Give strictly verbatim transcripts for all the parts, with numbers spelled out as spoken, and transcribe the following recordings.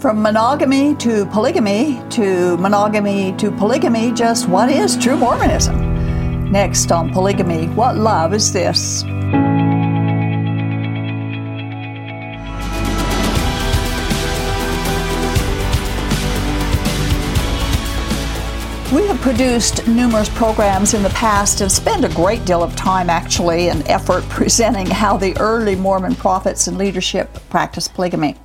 From monogamy to polygamy to monogamy to polygamy, just what is true Mormonism? Next on Polygamy, What Love Is This? We have produced numerous programs in the past and spent a great deal of time actually and effort presenting how the early Mormon prophets and leadership practiced polygamy.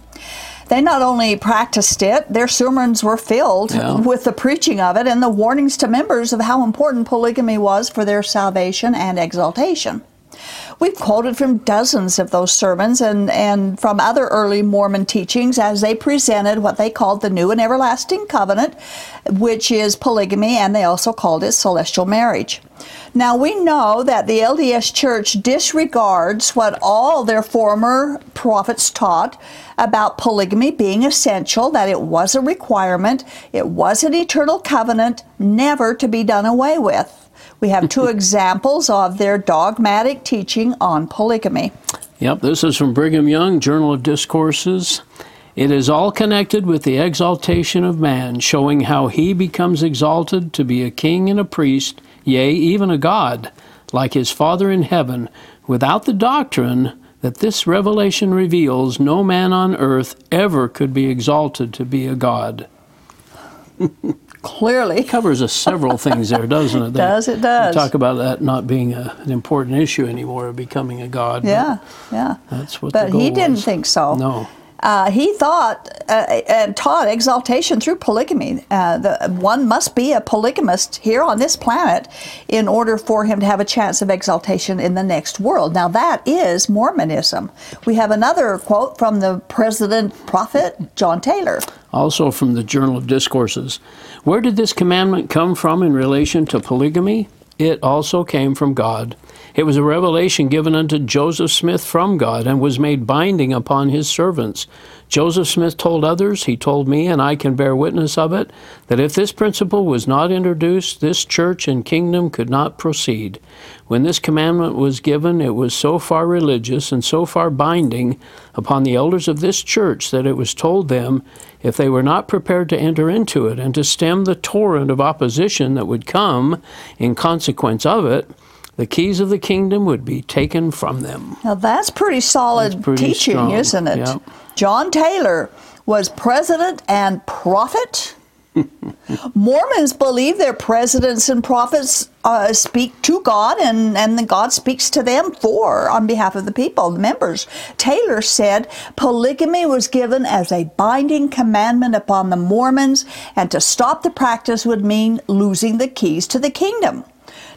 They not only practiced it, their sermons were filled yeah. with the preaching of it and the warnings to members of how important polygamy was for their salvation and exaltation. We've quoted from dozens of those sermons and, and from other early Mormon teachings as they presented what they called the New and Everlasting Covenant, which is polygamy, and they also called it celestial marriage. Now, we know that the L D S Church disregards what all their former prophets taught about polygamy being essential, that it was a requirement, it was an eternal covenant, never to be done away with. We have two examples of their dogmatic teaching on polygamy. Yep, this is from Brigham Young, Journal of Discourses. It is all connected with the exaltation of man, showing how he becomes exalted to be a king and a priest, yea, even a god, like his Father in heaven. Without the doctrine that this revelation reveals, no man on earth ever could be exalted to be a god. Clearly. It covers us several things there, doesn't it? They, does, it does. We talk about that not being a, an important issue anymore, becoming a god. Yeah, yeah. That's what But the goal he didn't was. think so. No. Uh, he thought uh, and taught exaltation through polygamy. Uh, the, one must be a polygamist here on this planet in order for him to have a chance of exaltation in the next world. Now that is Mormonism. We have another quote from the president prophet, John Taylor. Also from the Journal of Discourses. Where did this commandment come from in relation to polygamy? It also came from God. It was a revelation given unto Joseph Smith from God and was made binding upon his servants. Joseph Smith told others, he told me, and I can bear witness of it, that if this principle was not introduced, this church and kingdom could not proceed. When this commandment was given, it was so far religious and so far binding upon the elders of this church that it was told them if they were not prepared to enter into it and to stem the torrent of opposition that would come in consequence of it, the keys of the kingdom would be taken from them. Now that's pretty solid that's pretty teaching, strong. isn't it? Yep. John Taylor was president and prophet. Mormons believe their presidents and prophets uh, speak to God, and, and God speaks to them for, on behalf of the people, the members. Taylor said, polygamy was given as a binding commandment upon the Mormons, and to stop the practice would mean losing the keys to the kingdom.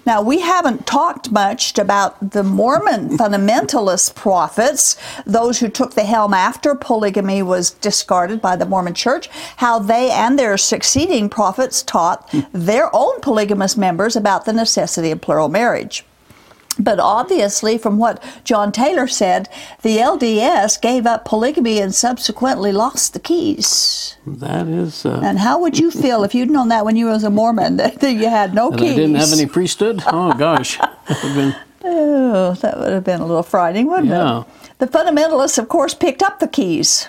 Now, we haven't talked much about the Mormon fundamentalist prophets, those who took the helm after polygamy was discarded by the Mormon Church, how they and their succeeding prophets taught their own polygamous members about the necessity of plural marriage. But obviously, from what John Taylor said, the L D S gave up polygamy and subsequently lost the keys. That is... Uh, and how would you feel if you'd known that when you was a Mormon, that, that you had no keys? I didn't have any priesthood? Oh, gosh. That would have been... Oh, that would have been a little frightening, wouldn't yeah. it? The fundamentalists, of course, picked up the keys.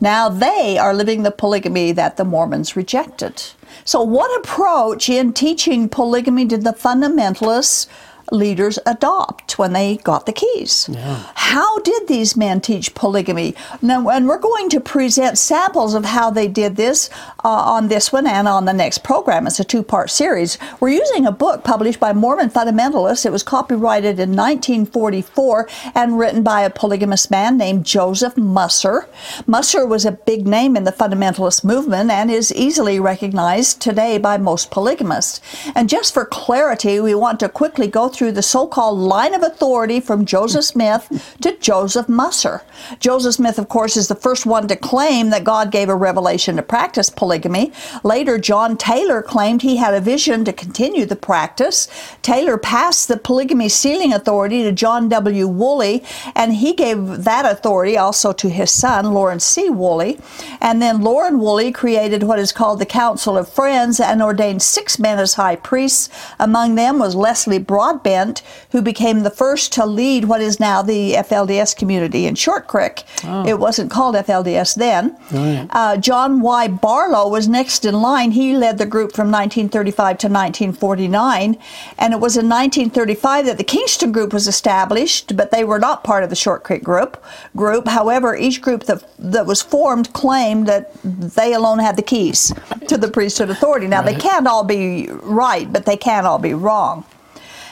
Now they are living the polygamy that the Mormons rejected. So what approach in teaching polygamy did the fundamentalists leaders adopt when they got the keys? Yeah. How did these men teach polygamy? Now, and we're going to present samples of how they did this uh, on this one and on the next program. It's a two-part series. We're using a book published by Mormon fundamentalists. It was copyrighted in nineteen forty-four and written by a polygamous man named Joseph Musser. Musser was a big name in the fundamentalist movement and is easily recognized today by most polygamists. And just for clarity, we want to quickly go through through the so-called line of authority from Joseph Smith to Joseph Musser. Joseph Smith, of course, is the first one to claim that God gave a revelation to practice polygamy. Later, John Taylor claimed he had a vision to continue the practice. Taylor passed the polygamy sealing authority to John W. Woolley, and he gave that authority also to his son, Lorin C. Woolley. And then Lorin Woolley created what is called the Council of Friends and ordained six men as high priests. Among them was Leslie Broadbent, Broadbent, who became the first to lead what is now the F L D S community in Short Creek. Oh. It wasn't called F L D S then. Right. Uh, John Y. Barlow was next in line. He led the group from nineteen thirty-five to nineteen forty-nine, and it was in nineteen thirty-five that the Kingston group was established, but they were not part of the Short Creek group. group. However, each group that, that was formed claimed that they alone had the keys to the priesthood authority. Now, right. They can't all be right, but they can't all be wrong.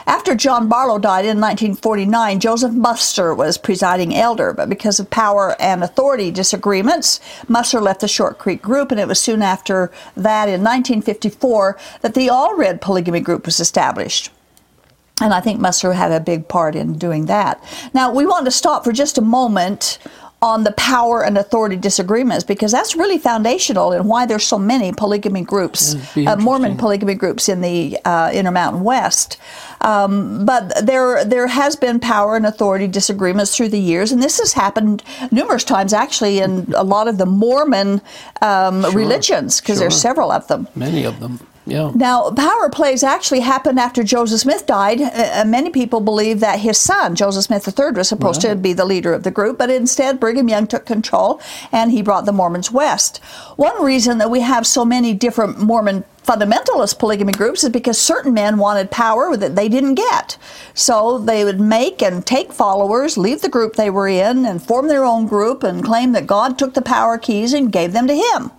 After John Barlow died in nineteen forty-nine, Joseph Musser was presiding elder, but because of power and authority disagreements, Musser left the Short Creek group, and it was soon after that, in nineteen fifty-four, that the Allred polygamy group was established. And I think Musser had a big part in doing that. Now, we want to stop for just a moment on the power and authority disagreements, because that's really foundational in why there's so many polygamy groups, uh, Mormon polygamy groups in the uh, Intermountain West. Um, but there there has been power and authority disagreements through the years, and this has happened numerous times, actually, in a lot of the Mormon um, sure, religions, because sure. there's several of them. Many of them. Yeah. Now, power plays actually happened after Joseph Smith died. Uh, many people believe that his son, Joseph Smith the third, was supposed right. to be the leader of the group, but instead Brigham Young took control, and he brought the Mormons west. One reason that we have so many different Mormon fundamentalist polygamy groups is because certain men wanted power that they didn't get. So they would make and take followers, leave the group they were in, and form their own group and claim that God took the power keys and gave them to him.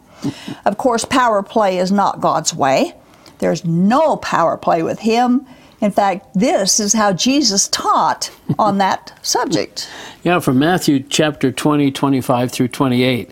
Of course, power play is not God's way. There's no power play with him. In fact, this is how Jesus taught on that subject. Yeah, from Matthew chapter twenty, twenty-five through twenty-eight.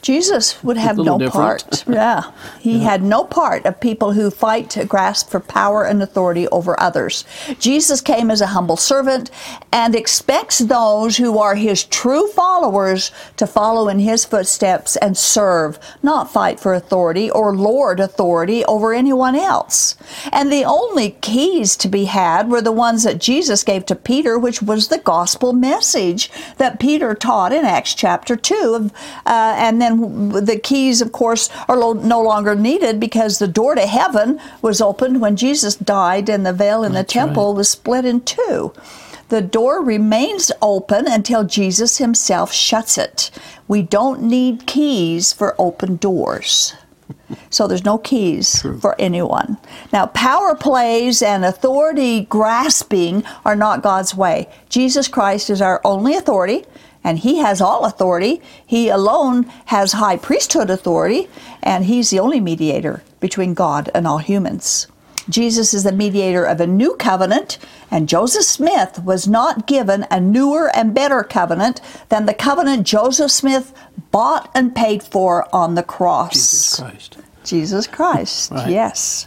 Jesus would have no different. part. Yeah, He yeah. had no part of people who fight to grasp for power and authority over others. Jesus came as a humble servant and expects those who are his true followers to follow in his footsteps and serve, not fight for authority or lord authority over anyone else. And the only keys to be had were the ones that Jesus gave to Peter, which was the gospel message that Peter taught in Acts chapter two. Uh, and then the keys, of course, are no longer needed because the door to heaven was opened when Jesus died and the veil in That's the temple right. was split in two. The door remains open until Jesus himself shuts it. We don't need keys for open doors. So there's no keys True. for anyone. Now, power plays and authority grasping are not God's way. Jesus Christ is our only authority. And he has all authority. He alone has high priesthood authority, and he's the only mediator between God and all humans. Jesus is the mediator of a new covenant, and Joseph Smith was not given a newer and better covenant than the covenant Joseph Smith bought and paid for on the cross. Jesus Christ. Jesus Christ, right. yes.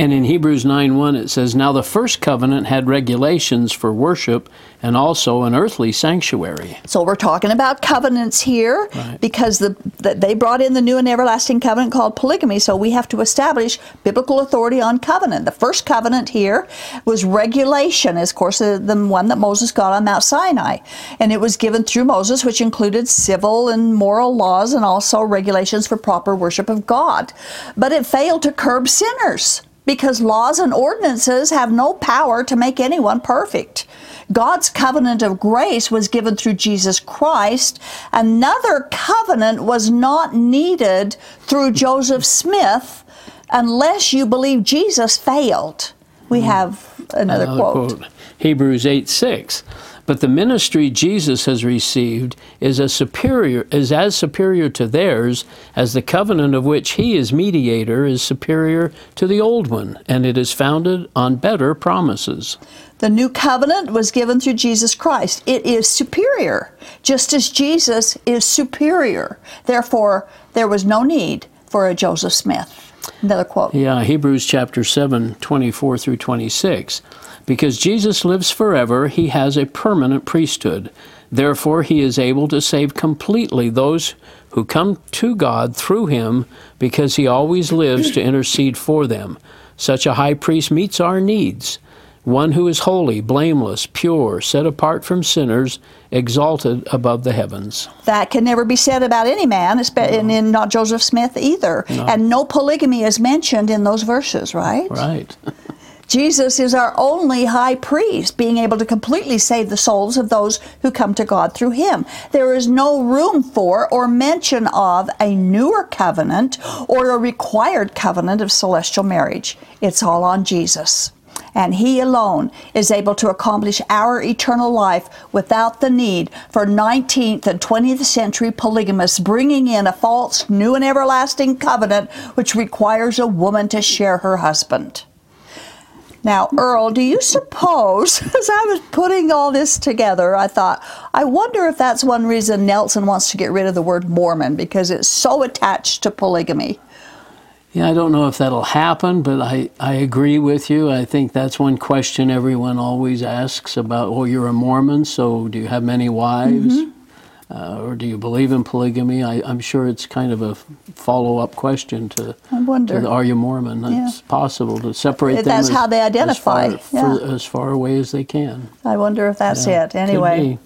And in Hebrews nine one it says, "Now the first covenant had regulations for worship and also an earthly sanctuary." So we're talking about covenants here right. because the, the, they brought in the new and everlasting covenant called polygamy, so we have to establish biblical authority on covenant. The first covenant here was regulation, is of course the, the one that Moses got on Mount Sinai. And it was given through Moses, which included civil and moral laws and also regulations for proper worship of God. But it failed to curb sinners, because laws and ordinances have no power to make anyone perfect. God's covenant of grace was given through Jesus Christ. Another covenant was not needed through Joseph Smith unless you believe Jesus failed. We have another, another quote. quote. Hebrews eight six. "But the ministry Jesus has received is as superior is as superior to theirs as the covenant of which he is mediator is superior to the old one, and it is founded on better promises." The new covenant was given through Jesus Christ. It is superior, just as Jesus is superior. Therefore, there was no need for a Joseph Smith. Another quote. Yeah, Hebrews chapter seven, twenty-four through twenty-six. "Because Jesus lives forever, he has a permanent priesthood. Therefore, he is able to save completely those who come to God through him, because he always lives to intercede for them. Such a high priest meets our needs, one who is holy, blameless, pure, set apart from sinners, exalted above the heavens. That can never be said about any man, and in not Joseph Smith either. No. And no polygamy is mentioned in those verses, right? Right. Jesus is our only high priest, being able to completely save the souls of those who come to God through him. There is no room for or mention of a newer covenant or a required covenant of celestial marriage. It's all on Jesus. And he alone is able to accomplish our eternal life without the need for nineteenth and twentieth century polygamists bringing in a false, new and everlasting covenant which requires a woman to share her husband. Now, Earl, do you suppose, as I was putting all this together, I thought, I wonder if that's one reason Nelson wants to get rid of the word Mormon, because it's so attached to polygamy. Yeah, I don't know if that'll happen, but I, I agree with you. I think that's one question everyone always asks about, well, you're a Mormon, so do you have many wives? Mm-hmm. Uh, or do you believe in polygamy? I, I'm sure it's kind of a follow-up question to, I wonder. to are you Mormon? It's yeah. possible to separate them that's as, how they identify. As, far, yeah. for, as far away as they can. I wonder if that's yeah. it. Anyway,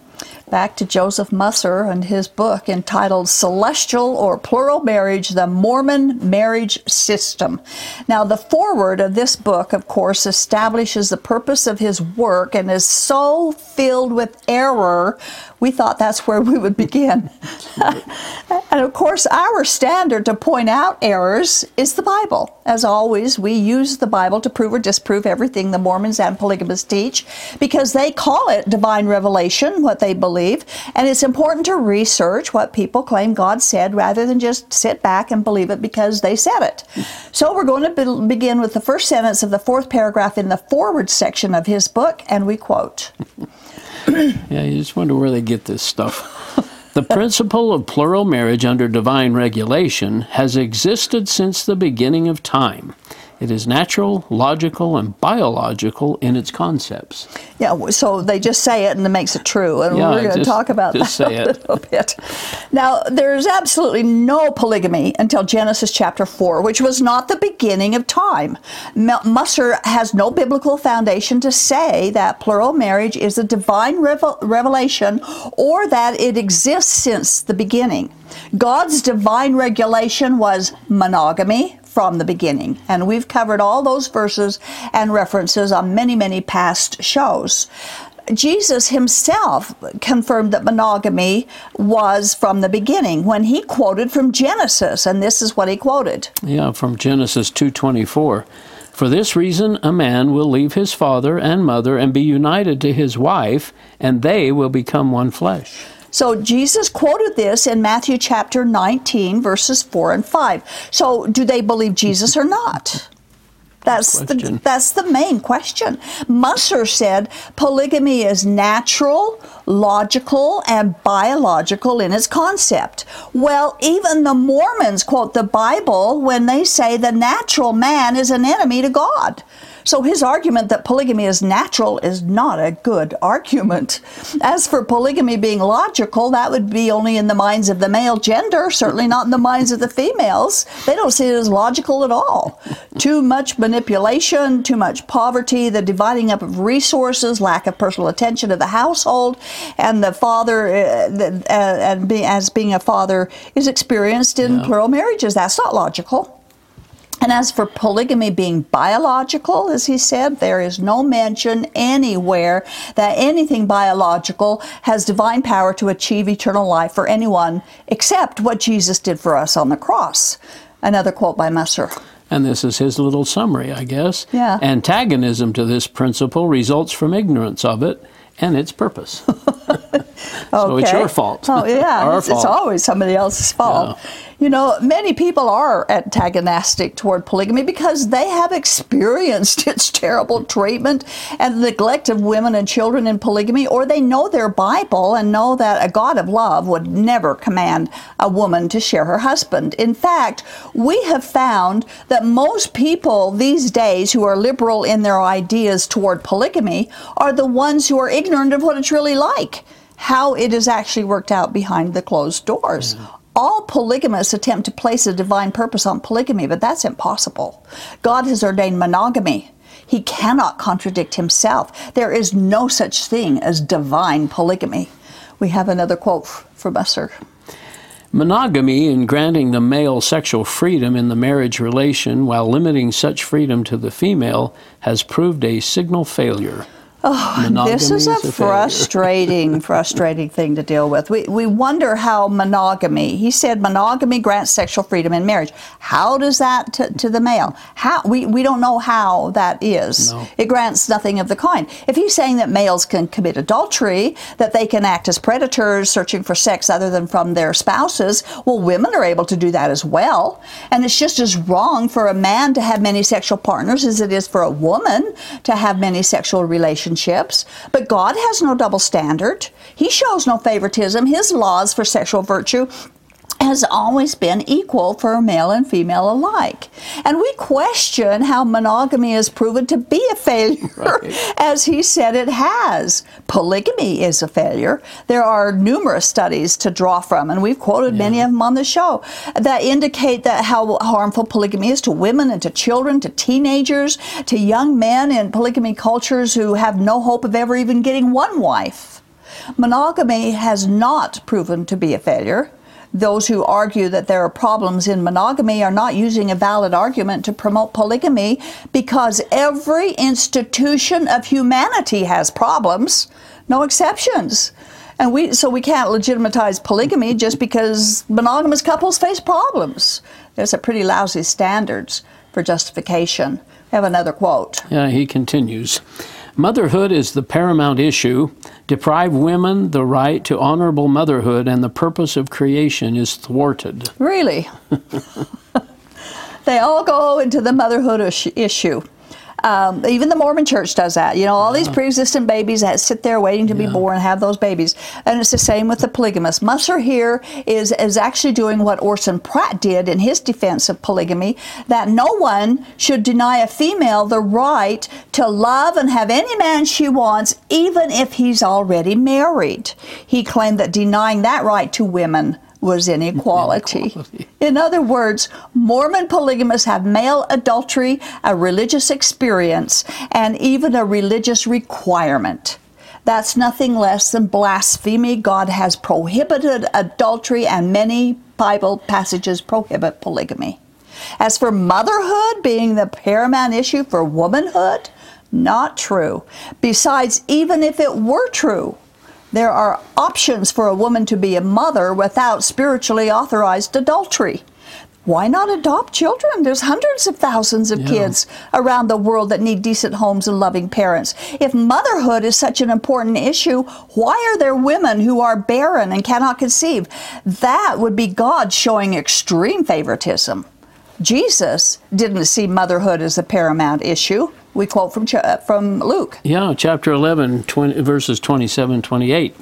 back to Joseph Musser and his book entitled Celestial or Plural Marriage, the Mormon Marriage System. Now, the foreword of this book, of course, establishes the purpose of his work and is so filled with error, we thought that's where we would begin. And of course, our standard to point out errors is the Bible. As always, we use the Bible to prove or disprove everything the Mormons and polygamists teach, because they call it divine revelation, what they believe, and it's important to research what people claim God said rather than just sit back and believe it because they said it. So we're going to be- begin with the first sentence of the fourth paragraph in the foreword section of his book, and we quote. Yeah, you just wonder where they get this stuff. The principle of plural marriage under divine regulation has existed since the beginning of time. It is natural, logical, and biological in its concepts. Yeah, so they just say it and it makes it true. And yeah, we're going to talk about that a little bit. Now, there's absolutely no polygamy until Genesis chapter four, which was not the beginning of time. Musser has no biblical foundation to say that plural marriage is a divine revel- revelation or that it exists since the beginning. God's divine regulation was monogamy from the beginning, and we've covered all those verses and references on many, many past shows. Jesus himself confirmed that monogamy was from the beginning when he quoted from Genesis, and this is what he quoted. Yeah, from Genesis two twenty-four. For this reason, a man will leave his father and mother and be united to his wife, and they will become one flesh. So Jesus quoted this in Matthew chapter nineteen, verses four and five. So do they believe Jesus or not? That's the, that's the main question. Musser said polygamy is natural, logical, and biological in its concept. Well, even the Mormons quote the Bible when they say the natural man is an enemy to God. So his argument that polygamy is natural is not a good argument. As for polygamy being logical, that would be only in the minds of the male gender, certainly not in the minds of the females. They don't see it as logical at all. Too much manipulation, too much poverty, the dividing up of resources, lack of personal attention to the household, and the father, uh, the, uh, and be, as being a father is experienced in yeah. plural marriages. That's not logical. And as for polygamy being biological, as he said, there is no mention anywhere that anything biological has divine power to achieve eternal life for anyone except what Jesus did for us on the cross. Another quote by Musser. And this is his little summary, I guess. Yeah. Antagonism to this principle results from ignorance of it and its purpose. So okay. It's your fault. Oh, yeah, it's, fault. It's always somebody else's fault. Yeah. You know, many people are antagonistic toward polygamy because they have experienced its terrible treatment and the neglect of women and children in polygamy, or they know their Bible and know that a God of love would never command a woman to share her husband. In fact, we have found that most people these days who are liberal in their ideas toward polygamy are the ones who are ignorant of what it's really like. how it is actually worked out behind the closed doors. Mm-hmm. All polygamists attempt to place a divine purpose on polygamy, but that's impossible. God has ordained monogamy. He cannot contradict himself. There is no such thing as divine polygamy. We have another quote from Musser. Monogamy, in granting the male sexual freedom in the marriage relation while limiting such freedom to the female, has proved a signal failure. Oh, monogamy this is a, is a frustrating, frustrating thing to deal with. We, we wonder how monogamy, he said monogamy grants sexual freedom in marriage. How does that t- to the male? How we, we don't know how that is. No. It grants nothing of the kind. If he's saying that males can commit adultery, that they can act as predators searching for sex other than from their spouses, well, women are able to do that as well. And it's just as wrong for a man to have many sexual partners as it is for a woman to have many sexual relationships. But God has no double standard. He shows no favoritism. His laws for sexual virtue has always been equal for male and female alike. And we question how monogamy is proven to be a failure, right, as he said it has. Polygamy is a failure. There are numerous studies to draw from, and we've quoted yeah. many of them on the show, that indicate that how harmful polygamy is to women and to children, to teenagers, to young men in polygamy cultures who have no hope of ever even getting one wife. Monogamy has not proven to be a failure. Those who argue that there are problems in monogamy are not using a valid argument to promote polygamy, because every institution of humanity has problems, no exceptions. And we so we can't legitimize polygamy just because monogamous couples face problems. There's a pretty lousy standards for justification. I have another quote. Yeah, he continues. Motherhood is the paramount issue. Deprive women the right to honorable motherhood, and the purpose of creation is thwarted. Really? They all go into the motherhood issue. Um, even the Mormon church does that. You know, all yeah. these pre-existent babies that sit there waiting to yeah. be born, have those babies. And it's the same with the polygamists. Musser here is, is actually doing what Orson Pratt did in his defense of polygamy, that no one should deny a female the right to love and have any man she wants, even if he's already married. He claimed that denying that right to women was inequality. inequality. In other words, Mormon polygamists have male adultery, a religious experience, and even a religious requirement. That's nothing less than blasphemy. God has prohibited adultery, and many Bible passages prohibit polygamy. As for motherhood being the paramount issue for womanhood, not true. Besides, even if it were true, there are options for a woman to be a mother without spiritually authorized adultery. Why not adopt children? There's hundreds of thousands of yeah. kids around the world that need decent homes and loving parents. If motherhood is such an important issue, why are there women who are barren and cannot conceive? That would be God showing extreme favoritism. Jesus didn't see motherhood as the paramount issue. We quote from from Luke. Yeah, chapter eleven, twenty, verses twenty-seven, twenty-eight.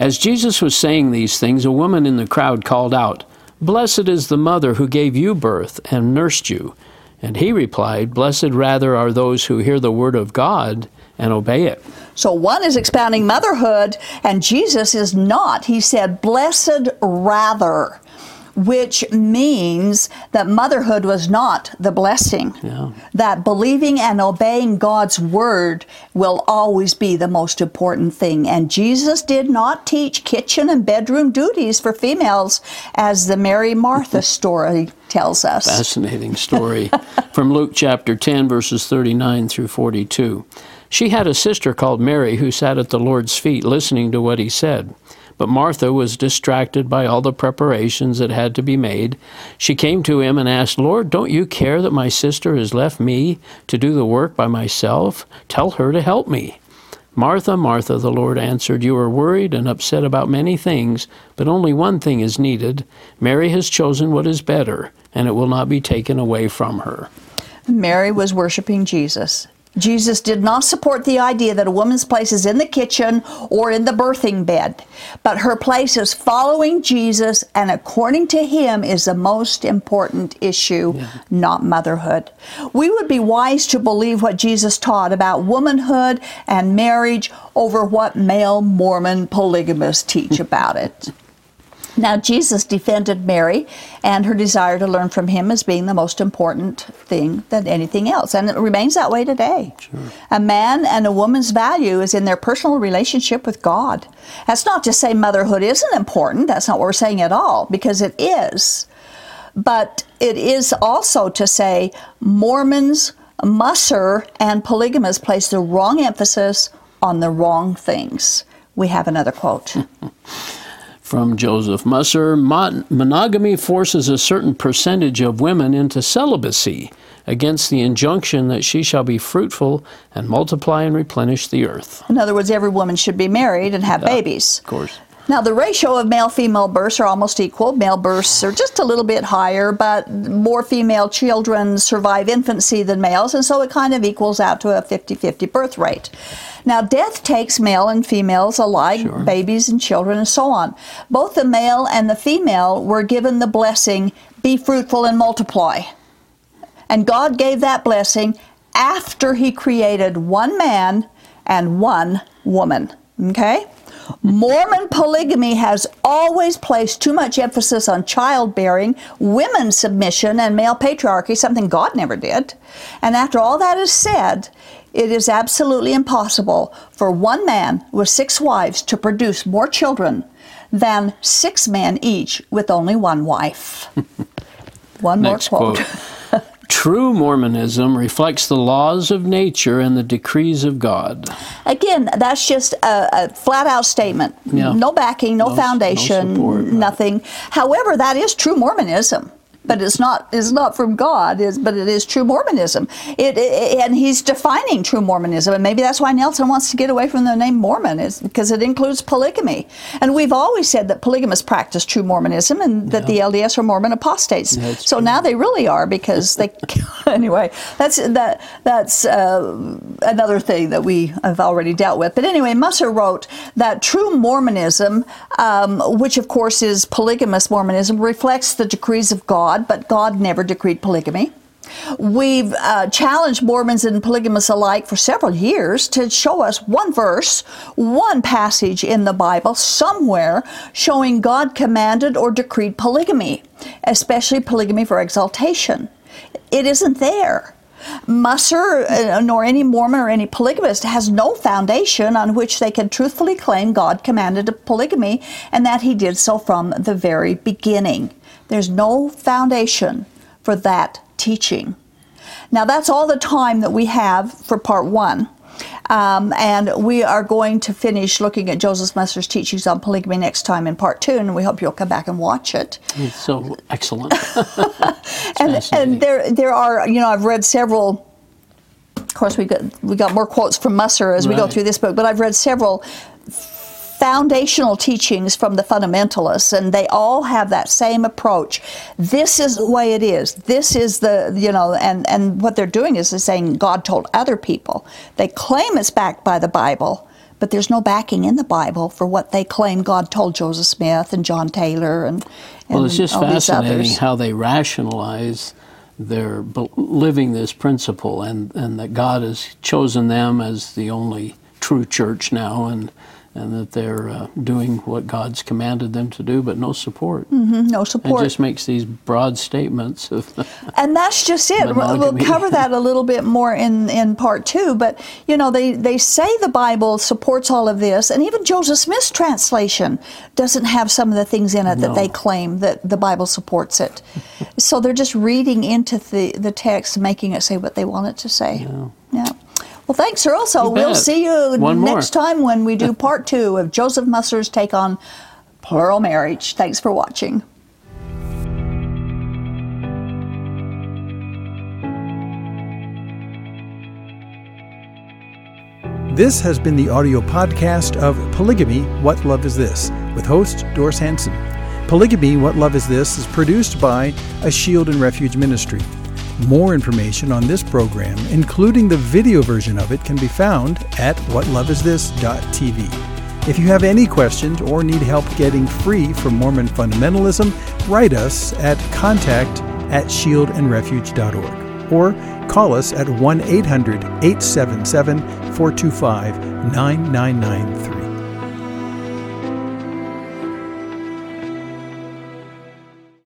As Jesus was saying these things, a woman in the crowd called out, "Blessed is the mother who gave you birth and nursed you." And he replied, "Blessed rather are those who hear the word of God and obey it." So one is expounding motherhood, and Jesus is not. He said, "Blessed rather," which means that motherhood was not the blessing. Yeah. That believing and obeying God's word will always be the most important thing. And Jesus did not teach kitchen and bedroom duties for females, as the Mary Martha story tells us. Fascinating story. From Luke chapter ten, verses thirty-nine through forty-two. She had a sister called Mary who sat at the Lord's feet listening to what he said. But Martha was distracted by all the preparations that had to be made. She came to him and asked, "Lord, don't you care that my sister has left me to do the work by myself? Tell her to help me." "Martha, Martha," the Lord answered, "you are worried and upset about many things, but only one thing is needed. Mary has chosen what is better, and it will not be taken away from her." Mary was worshiping Jesus. Jesus did not support the idea that a woman's place is in the kitchen or in the birthing bed, but her place is following Jesus, and according to him is the most important issue, yeah. not motherhood. We would be wise to believe what Jesus taught about womanhood and marriage over what male Mormon polygamists teach about it. Now, Jesus defended Mary and her desire to learn from him as being the most important thing than anything else. And it remains that way today. Sure. A man and a woman's value is in their personal relationship with God. That's not to say motherhood isn't important. That's not what we're saying at all, because it is. But it is also to say Mormons, Musser, and polygamists place the wrong emphasis on the wrong things. We have another quote. From Joseph Musser, Mon- monogamy forces a certain percentage of women into celibacy against the injunction that she shall be fruitful and multiply and replenish the earth. In other words, every woman should be married and have yeah, babies. Of course. Now, the ratio of male-female births are almost equal. Male births are just a little bit higher, but more female children survive infancy than males, and so it kind of equals out to a fifty-fifty birth rate. Now, death takes male and females alike, sure. babies and children and so on. Both the male and the female were given the blessing, be fruitful and multiply. And God gave that blessing after he created one man and one woman, okay? Mormon polygamy has always placed too much emphasis on childbearing, women's submission, and male patriarchy, something God never did. And after all that is said, it is absolutely impossible for one man with six wives to produce more children than six men each with only one wife. One more quote. quote. True Mormonism reflects the laws of nature and the decrees of God. Again, that's just a, a flat-out statement. Yeah. No backing, no, no foundation, no support, nothing. Right. However, that is true Mormonism. But it's not it's not from God, it's, but it is true Mormonism. It, it, and he's defining true Mormonism, and maybe that's why Nelson wants to get away from the name Mormon, is because it includes polygamy. And we've always said that polygamists practice true Mormonism and that yeah. the L D S are Mormon apostates. Yeah, so true. Now they really are, because they, anyway, that's that that's uh, another thing that we have already dealt with. But anyway, Musser wrote that true Mormonism, um, which of course is polygamous Mormonism, reflects the decrees of God. But God never decreed polygamy. We've uh, challenged Mormons and polygamists alike for several years to show us one verse, one passage in the Bible somewhere showing God commanded or decreed polygamy, especially polygamy for exaltation. It isn't there. Musser, uh, nor any Mormon or any polygamist, has no foundation on which they can truthfully claim God commanded polygamy and that he did so from the very beginning. There's no foundation for that teaching. Now, that's all the time that we have for part one. Um, and we are going to finish looking at Joseph Musser's teachings on polygamy next time in part two, and we hope you'll come back and watch it. It's so excellent. and, and there there are, you know, I've read several. Of course, we got, we got more quotes from Musser as right. we go through this book, but I've read several foundational teachings from the fundamentalists, and they all have that same approach. This is the way it is. This is the, you know, and, and what they're doing is they're saying God told other people. They claim it's backed by the Bible, but there's no backing in the Bible for what they claim God told Joseph Smith and John Taylor and, and well, it's just fascinating how they rationalize their living this principle, and, and that God has chosen them as the only true church now, and and that they're uh, doing what God's commanded them to do, but no support. Mm-hmm, no support. It just makes these broad statements. Of and that's just it. Monogamy. We'll cover that a little bit more in, in part two, but you know, they, they say the Bible supports all of this, and even Joseph Smith's translation doesn't have some of the things in it no. that they claim that the Bible supports it. So they're just reading into the, the text, making it say what they want it to say. Yeah. yeah. Well, thanks, Earl. So we'll see you One next more. time when we do part two of Joseph Musser's take on plural marriage. Thanks for watching. This has been the audio podcast of Polygamy, What Love Is This? With host Doris Hansen. Polygamy, What Love Is This? Is produced by a Shield and Refuge ministry. More information on this program, including the video version of it, can be found at what love is this dot t v. If you have any questions or need help getting free from Mormon fundamentalism, write us at contact at shield and refuge dot org or call us at one eight hundred eight seven seven four two five nine nine nine three.